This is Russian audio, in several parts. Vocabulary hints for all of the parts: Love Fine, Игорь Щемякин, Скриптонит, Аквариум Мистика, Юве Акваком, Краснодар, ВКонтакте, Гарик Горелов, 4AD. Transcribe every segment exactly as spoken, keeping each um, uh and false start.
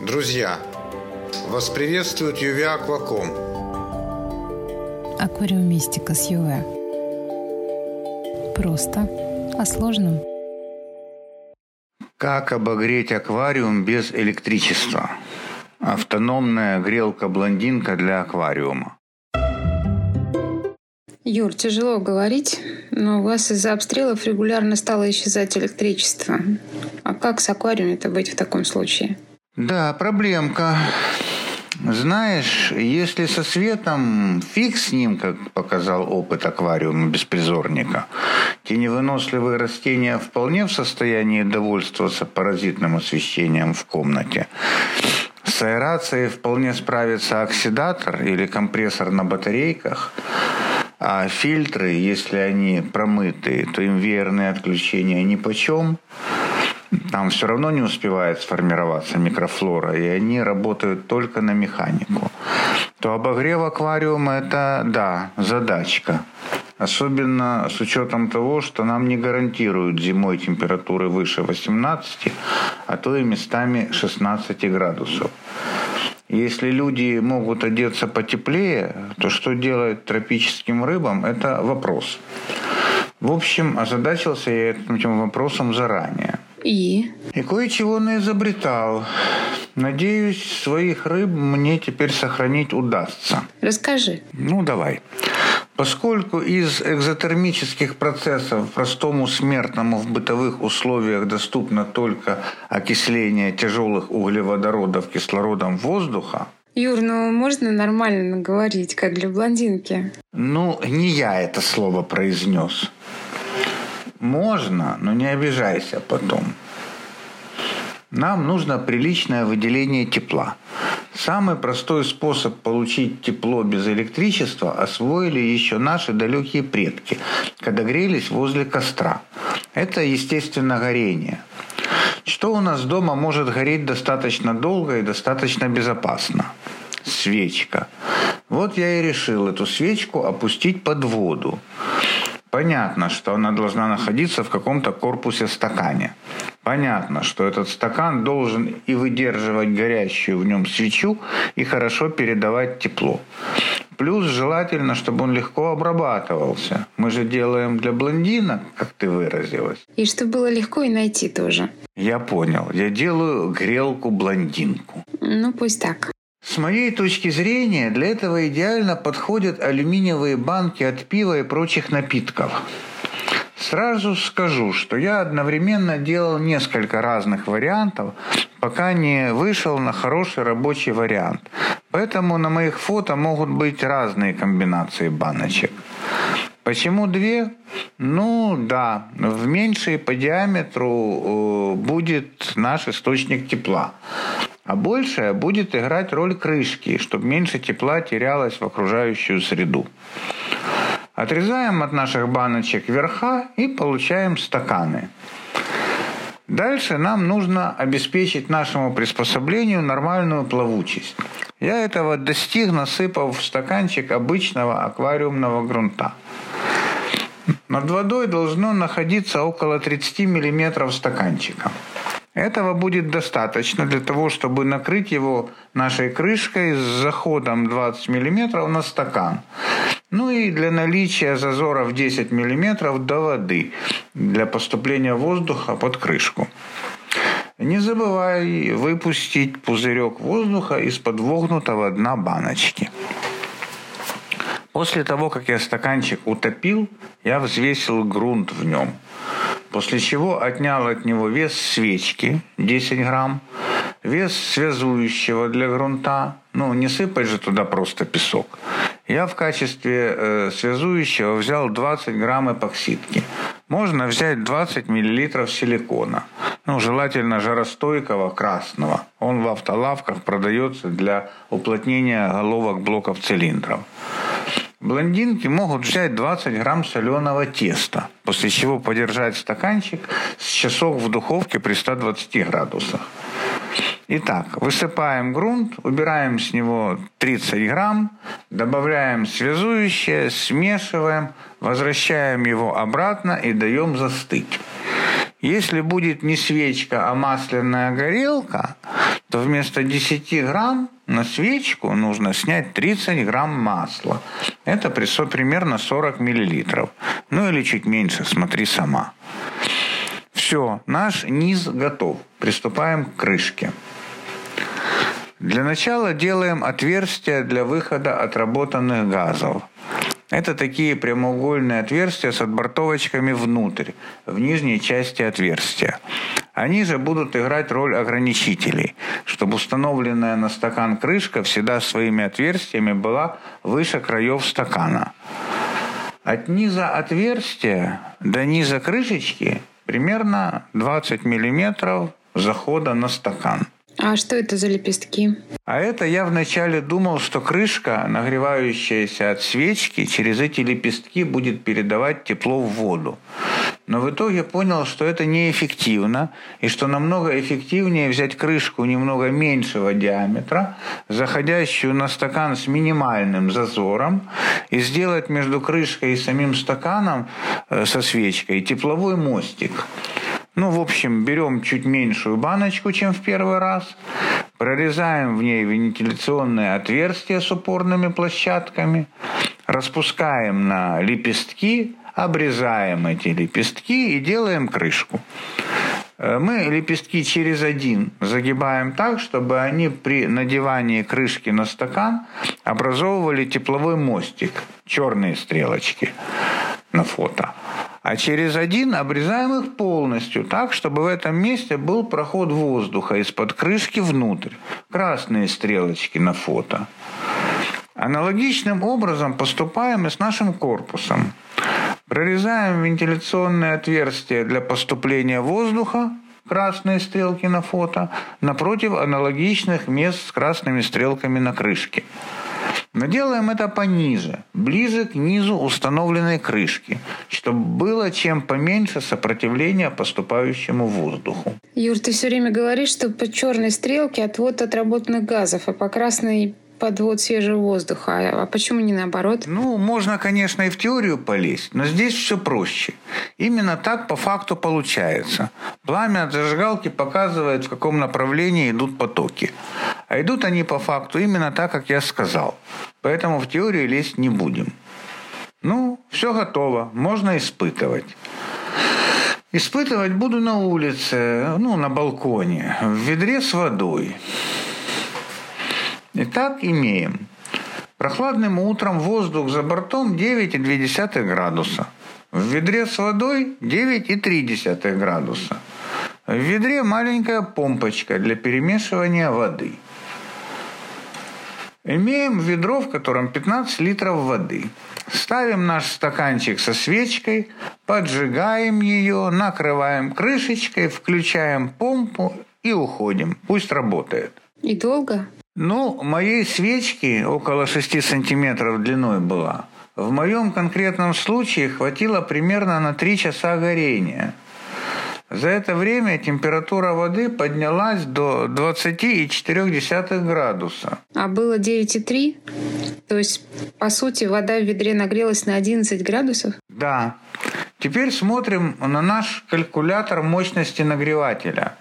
Друзья, вас приветствует Юве Акваком. Аквариум Мистика с Юве. Просто о сложном. Как обогреть аквариум без электричества? Автономная грелка-блондинка для аквариума. Юр, тяжело говорить, но у вас из-за обстрелов регулярно стало исчезать электричество. А как с аквариумом-то быть в таком случае? Да, проблемка. Знаешь, если со светом фиг с ним, как показал опыт аквариума беспризорника, теневыносливые растения вполне в состоянии довольствоваться паразитным освещением в комнате. С аэрацией вполне справится оксидатор или компрессор на батарейках, а фильтры, если они промытые, то им веерные отключения нипочем. Там все равно не успевает сформироваться микрофлора, и они работают только на механику. То обогрев аквариума – это, да, задачка. Особенно с учетом того, что нам не гарантируют зимой температуры выше восемнадцати, а то и местами шестнадцати градусов. Если люди могут одеться потеплее, то что делать тропическим рыбам – это вопрос. В общем, озадачился я этим вопросом заранее. И? И кое-чего наизобретал. Надеюсь, своих рыб мне теперь сохранить удастся. Расскажи. Ну, давай. Поскольку из экзотермических процессов простому смертному в бытовых условиях доступно только окисление тяжелых углеводородов кислородом воздуха... Юр, ну можно нормально говорить, как для блондинки? Ну, не я это слово произнес. Можно, но не обижайся потом. Нам нужно приличное выделение тепла. Самый простой способ получить тепло без электричества освоили еще наши далекие предки, когда грелись возле костра. Это, естественно, горение. Что у нас дома может гореть достаточно долго и достаточно безопасно? Свечка. Вот я и решил эту свечку опустить под воду. Понятно, что она должна находиться в каком-то корпусе стакане. Понятно, что этот стакан должен и выдерживать горящую в нем свечу, и хорошо передавать тепло. Плюс желательно, чтобы он легко обрабатывался. Мы же делаем для блондинок, как ты выразилась. И чтобы было легко и найти тоже. Я понял. Я делаю грелку-блондинку. Ну, пусть так. С моей точки зрения, для этого идеально подходят алюминиевые банки от пива и прочих напитков. Сразу скажу, что я одновременно делал несколько разных вариантов, пока не вышел на хороший рабочий вариант. Поэтому на моих фото могут быть разные комбинации баночек. Почему две? Ну да, в меньшей по диаметру будет наш источник тепла. А большая будет играть роль крышки, чтобы меньше тепла терялось в окружающую среду. Отрезаем от наших баночек верха и получаем стаканы. Дальше нам нужно обеспечить нашему приспособлению нормальную плавучесть. Я этого достиг, насыпав в стаканчик обычного аквариумного грунта. Над водой должно находиться около тридцати миллиметров стаканчика. Этого будет достаточно для того, чтобы накрыть его нашей крышкой с заходом двадцать миллиметров на стакан. Ну и для наличия зазоров десять миллиметров до воды для поступления воздуха под крышку. Не забывай выпустить пузырек воздуха из-под вогнутого дна баночки. После того, как я стаканчик утопил, я взвесил грунт в нем. После чего отнял от него вес свечки десять грамм, вес связующего для грунта. Ну, не сыпать же туда просто песок. Я в качестве э, связующего взял двадцать грамм эпоксидки. Можно взять двадцать миллилитров силикона. Ну, желательно жаростойкого красного. Он в автолавках продается для уплотнения головок блоков цилиндров. Блондинки могут взять двадцать грамм соленого теста, после чего подержать стаканчик с часок в духовке при ста двадцати градусах. Итак, высыпаем грунт, убираем с него тридцать грамм, добавляем связующее, смешиваем, возвращаем его обратно и даем застыть. Если будет не свечка, а масляная горелка, то вместо десяти грамм на свечку нужно снять тридцать грамм масла. Это примерно сорок миллилитров. Ну или чуть меньше, смотри сама. Все, наш низ готов. Приступаем к крышке. Для начала делаем отверстия для выхода отработанных газов. Это такие прямоугольные отверстия с отбортовочками внутрь, в нижней части отверстия. Они же будут играть роль ограничителей, чтобы установленная на стакан крышка всегда своими отверстиями была выше краев стакана. От низа отверстия до низа крышечки примерно двадцать миллиметров захода на стакан. А что это за лепестки? А это я вначале думал, что крышка, нагревающаяся от свечки, через эти лепестки будет передавать тепло в воду. Но в итоге понял, что это неэффективно, и что намного эффективнее взять крышку немного меньшего диаметра, заходящую на стакан с минимальным зазором, и сделать между крышкой и самим стаканом со свечкой тепловой мостик. Ну, в общем, берем чуть меньшую баночку, чем в первый раз, прорезаем в ней вентиляционные отверстия с упорными площадками, распускаем на лепестки, обрезаем эти лепестки и делаем крышку. Мы лепестки через один загибаем так, чтобы они при надевании крышки на стакан образовывали тепловой мостик, черные стрелочки на фото. А через один обрезаем их полностью, так, чтобы в этом месте был проход воздуха из-под крышки внутрь. Красные стрелочки на фото. Аналогичным образом поступаем и с нашим корпусом. Прорезаем вентиляционные отверстия для поступления воздуха, красные стрелки на фото, напротив аналогичных мест с красными стрелками на крышке. Но делаем это пониже, ближе к низу установленной крышки, чтобы было чем поменьше сопротивления поступающему воздуху. Юр, ты все время говоришь, что по черной стрелке отвод отработанных газов, а по красной подвод свежего воздуха. А почему не наоборот? Ну, можно, конечно, и в теорию полезть, но здесь все проще. Именно так по факту получается. Пламя от зажигалки показывает, в каком направлении идут потоки. А идут они по факту именно так, как я сказал. Поэтому в теорию лезть не будем. Ну, все готово, можно испытывать. Испытывать буду на улице, ну, на балконе, в ведре с водой. Итак, имеем. Прохладным утром воздух за бортом девять целых две десятых градуса. В ведре с водой девять целых три десятых градуса. В ведре маленькая помпочка для перемешивания воды. Имеем ведро, в котором пятнадцать литров воды. Ставим наш стаканчик со свечкой, поджигаем ее, накрываем крышечкой, включаем помпу и уходим. Пусть работает. И долго? Ну, моей свечки около шести сантиметров длиной была. В моем конкретном случае хватило примерно на три часа горения. За это время температура воды поднялась до двадцати целых четырёх десятых градуса. А было девять целых три десятых? То есть, по сути, вода в ведре нагрелась на одиннадцать градусов? Да. Теперь смотрим на наш калькулятор мощности нагревателя.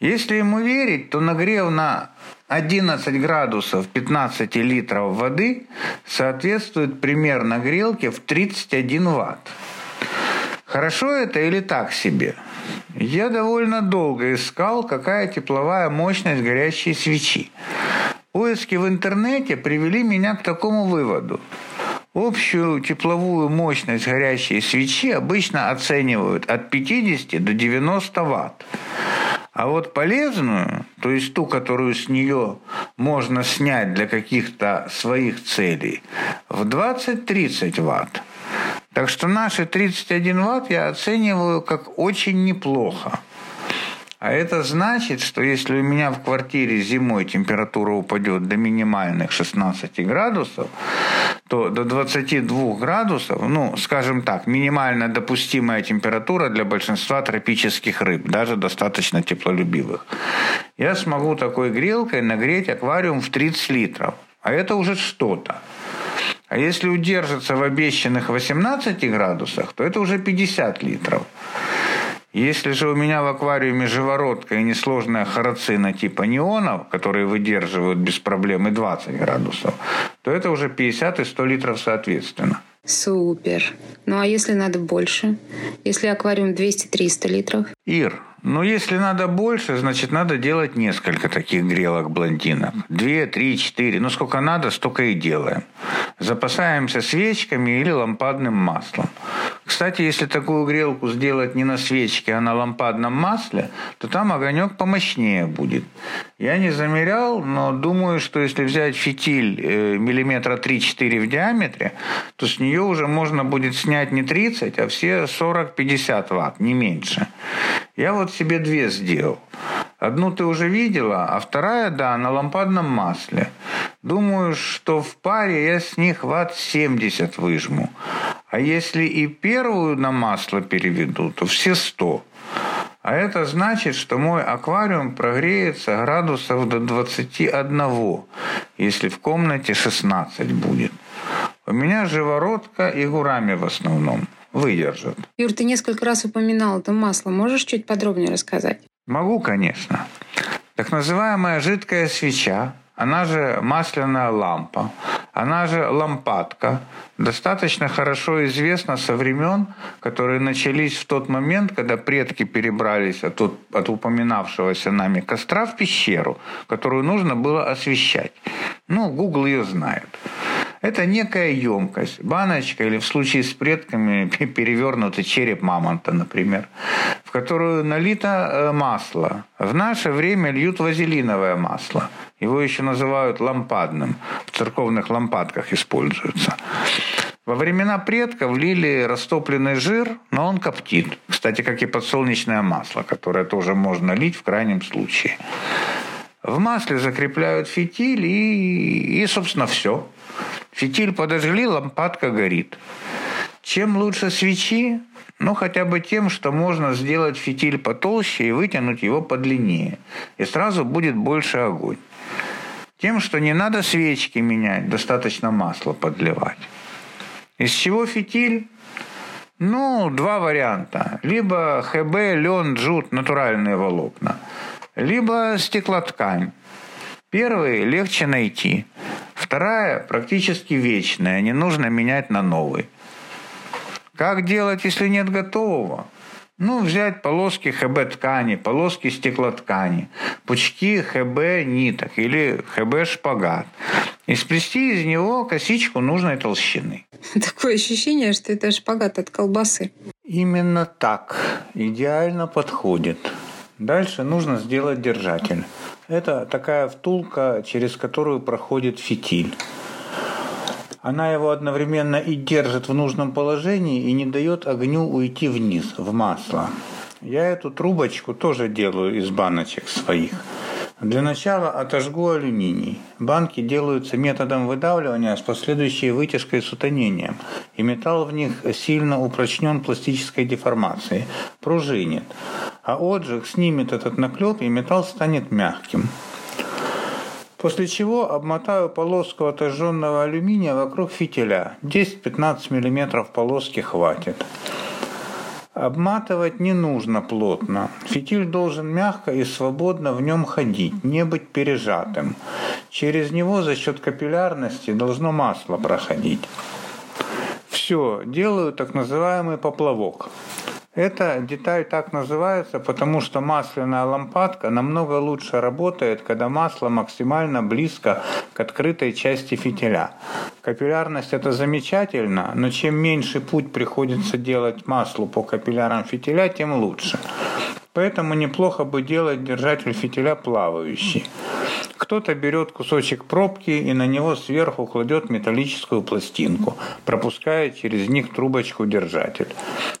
Если ему верить, то нагрев на одиннадцать градусов пятнадцати литров воды соответствует примерно грелке в тридцать один ватт. Хорошо это или так себе? Я довольно долго искал, какая тепловая мощность горящей свечи. Поиски в интернете привели меня к такому выводу. Общую тепловую мощность горящей свечи обычно оценивают от пятидесяти до девяноста ватт. А вот полезную, то есть ту, которую с нее можно снять для каких-то своих целей, в двадцать-тридцать ватт. Так что наши тридцать один ватт я оцениваю как очень неплохо. А это значит, что если у меня в квартире зимой температура упадет до минимальных шестнадцати градусов, то до двадцати двух градусов, ну, скажем так, минимально допустимая температура для большинства тропических рыб, даже достаточно теплолюбивых, я смогу такой грелкой нагреть аквариум в тридцать литров. А это уже что-то. А если удержится в обещанных восемнадцати градусах, то это уже пятьдесят литров. Если же у меня в аквариуме живородка и несложная хорацина типа неонов, которые выдерживают без проблем и двадцать градусов, то это уже пятьдесят и сто литров соответственно. Супер. Ну а если надо больше? Если аквариум двести-триста литров? Ир, ну если надо больше, значит надо делать несколько таких грелок-блондинок. Две, три, четыре. Ну сколько надо, столько и делаем. Запасаемся свечками или лампадным маслом. Кстати, если такую грелку сделать не на свечке, а на лампадном масле, то там огонек помощнее будет. Я не замерял, но думаю, что если взять фитиль миллиметра три-четыре в диаметре, то с нее уже можно будет снять не тридцать, а все сорок-пятьдесят ватт, не меньше. Я вот себе две сделал. Одну ты уже видела, а вторая, да, на лампадном масле. Думаю, что в паре я с них ватт семьдесят выжму. А если и первую на масло переведу, то все сто. А это значит, что мой аквариум прогреется градусов до двадцати одного, если в комнате шестнадцать будет. У меня живородка и гурами в основном выдержат. Юр, ты несколько раз упоминал это масло. Можешь чуть подробнее рассказать? Могу, конечно. Так называемая жидкая свеча, она же масляная лампа, она же лампадка, достаточно хорошо известна со времен, которые начались в тот момент, когда предки перебрались от, от упоминавшегося нами костра в пещеру, которую нужно было освещать. Ну, Google ее знает. Это некая емкость, баночка или в случае с предками перевернутый череп мамонта, например, в которую налито масло. В наше время льют вазелиновое масло. Его еще называют лампадным. В церковных лампадках используется. Во времена предков лили растопленный жир, но он коптит. Кстати, как и подсолнечное масло, которое тоже можно лить в крайнем случае. В масле закрепляют фитиль и, и собственно, все. Фитиль подожгли, лампадка горит. Чем лучше свечи? Ну, хотя бы тем, что можно сделать фитиль потолще и вытянуть его подлиннее. И сразу будет больше огонь. Тем, что не надо свечки менять, достаточно масла подливать. Из чего фитиль? Ну, два варианта. Либо ХБ, лен, джут, натуральные волокна. Либо стеклоткань. Первый легче найти. Вторая практически вечная, не нужно менять на новый. Как делать, если нет готового? Ну, взять полоски ХБ-ткани, полоски стеклоткани, пучки ХБ-ниток или ХБ-шпагат. И сплести из него косичку нужной толщины. Такое ощущение, что это шпагат от колбасы. Именно так. Идеально подходит. Дальше нужно сделать держатель. Это такая втулка, через которую проходит фитиль. Она его одновременно и держит в нужном положении и не дает огню уйти вниз, в масло. Я эту трубочку тоже делаю из баночек своих. Для начала отожгу алюминий. Банки делаются методом выдавливания с последующей вытяжкой и сутенением. И металл в них сильно упрочнен пластической деформацией, пружинит. А отжиг снимет этот наклеп, и металл станет мягким. После чего обмотаю полоску отожженного алюминия вокруг фитиля. десять-пятнадцать миллиметров полоски хватит. Обматывать не нужно плотно. Фитиль должен мягко и свободно в нем ходить, не быть пережатым. Через него за счет капиллярности должно масло проходить. Все, делаю так называемый поплавок. Эта деталь так называется, потому что масляная лампадка намного лучше работает, когда масло максимально близко к открытой части фитиля. Капиллярность – это замечательно, но чем меньше путь приходится делать маслу по капиллярам фитиля, тем лучше. Поэтому неплохо бы делать держатель фитиля плавающий. Кто-то берет кусочек пробки и на него сверху кладет металлическую пластинку, пропуская через них трубочку-держатель.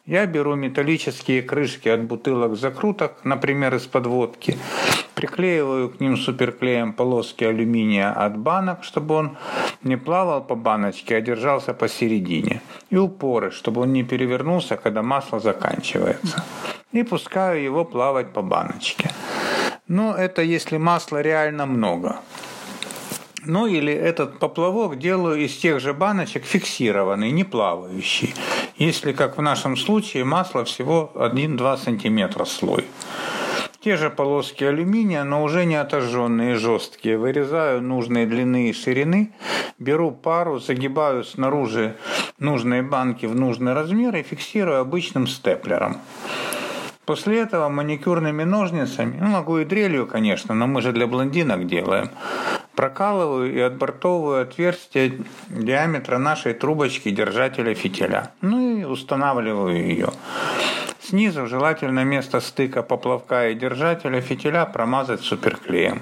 Я беру металлические крышки от бутылок-закруток, например, из-под водки, приклеиваю к ним суперклеем полоски алюминия от банок, чтобы он не плавал по баночке, а держался посередине, и упоры, чтобы он не перевернулся, когда масло заканчивается, и пускаю его плавать по баночке. Но это если масла реально много. Ну или этот поплавок делаю из тех же баночек фиксированный, не плавающий. если, как в нашем случае, масло всего один-два сантиметра слой. Те же полоски алюминия, но уже не отожженные, жесткие. Вырезаю нужные длины и ширины, беру пару, загибаю снаружи нужные банки в нужный размер и фиксирую обычным степлером. После этого маникюрными ножницами, ну могу и дрелью, конечно, но мы же для блондинок делаем, прокалываю и отбортовываю отверстие диаметра нашей трубочки держателя фитиля. Ну и устанавливаю ее. Снизу желательно место стыка поплавка и держателя фитиля промазать суперклеем.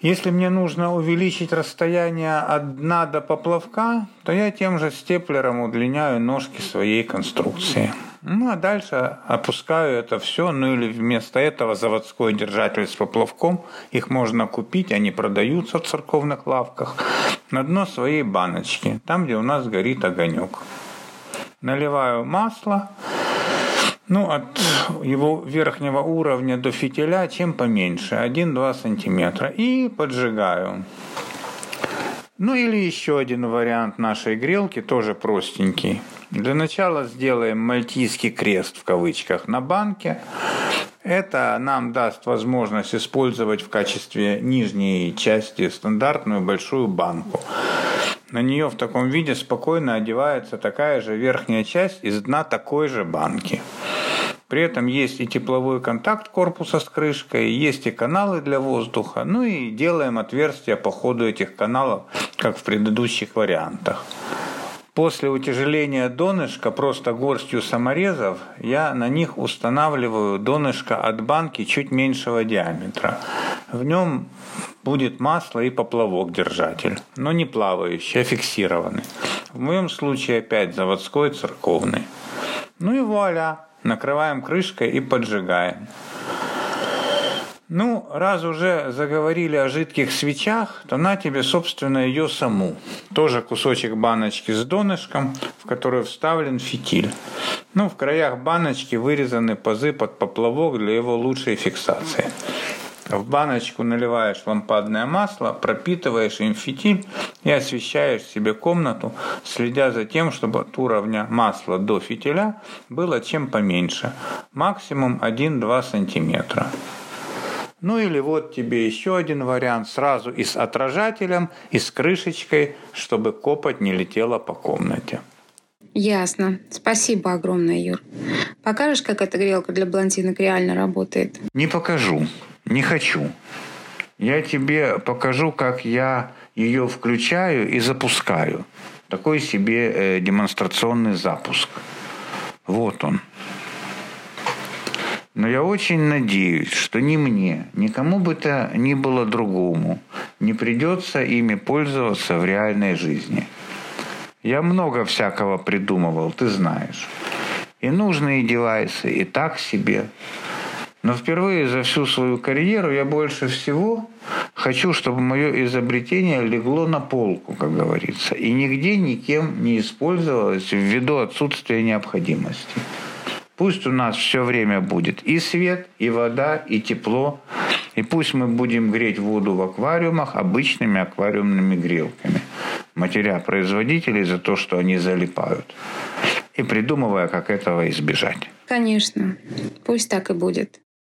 Если мне нужно увеличить расстояние от дна до поплавка, то я тем же степлером удлиняю ножки своей конструкции. Ну а дальше опускаю это все, ну или вместо этого заводской держатель с поплавком, их можно купить, они продаются в церковных лавках, на дно своей баночки, там, где у нас горит огонек. Наливаю масло, ну, от его верхнего уровня до фитиля, чем поменьше, один-два сантиметра, и поджигаю. Ну, или еще один вариант нашей грелки, тоже простенький. Для начала сделаем мальтийский крест, в кавычках, на банке. Это нам даст возможность использовать в качестве нижней части стандартную большую банку. На нее в таком виде спокойно одевается такая же верхняя часть из дна такой же банки. При этом есть и тепловой контакт корпуса с крышкой, есть и каналы для воздуха, ну и делаем отверстия по ходу этих каналов, как в предыдущих вариантах. После утяжеления донышка просто горстью саморезов я на них устанавливаю донышко от банки чуть меньшего диаметра. В нем будет масло и поплавок-держатель, но не плавающий, а фиксированный. В моем случае опять заводской, церковный. Ну и вуаля! Накрываем крышкой и поджигаем. Ну, раз уже заговорили о жидких свечах, то на тебе, собственно, ее саму. Тоже кусочек баночки с донышком, в которую вставлен фитиль. Ну, в краях баночки вырезаны пазы под поплавок для его лучшей фиксации. В баночку наливаешь лампадное масло, пропитываешь им фитиль и освещаешь себе комнату, следя за тем, чтобы от уровня масла до фитиля было чем поменьше. Максимум один-два сантиметра. Ну или вот тебе еще один вариант, сразу и с отражателем, и с крышечкой, чтобы копоть не летела по комнате. Ясно. Спасибо огромное, Юр. Покажешь, как эта грелка для блондинок реально работает? Не покажу. Не хочу. Я тебе покажу, как я ее включаю и запускаю. Такой себе э, демонстрационный запуск. Вот он. Но я очень надеюсь, что ни мне, ни кому бы то ни было другому не придется ими пользоваться в реальной жизни. Я много всякого придумывал, ты знаешь. И нужные девайсы, и так себе. Но впервые за всю свою карьеру я больше всего хочу, чтобы мое изобретение легло на полку, как говорится, и нигде никем не использовалось ввиду отсутствия необходимости. Пусть у нас все время будет и свет, и вода, и тепло, и пусть мы будем греть воду в аквариумах обычными аквариумными грелками, матеря производителей за то, что они залипают, и придумывая, как этого избежать. Конечно, пусть так и будет.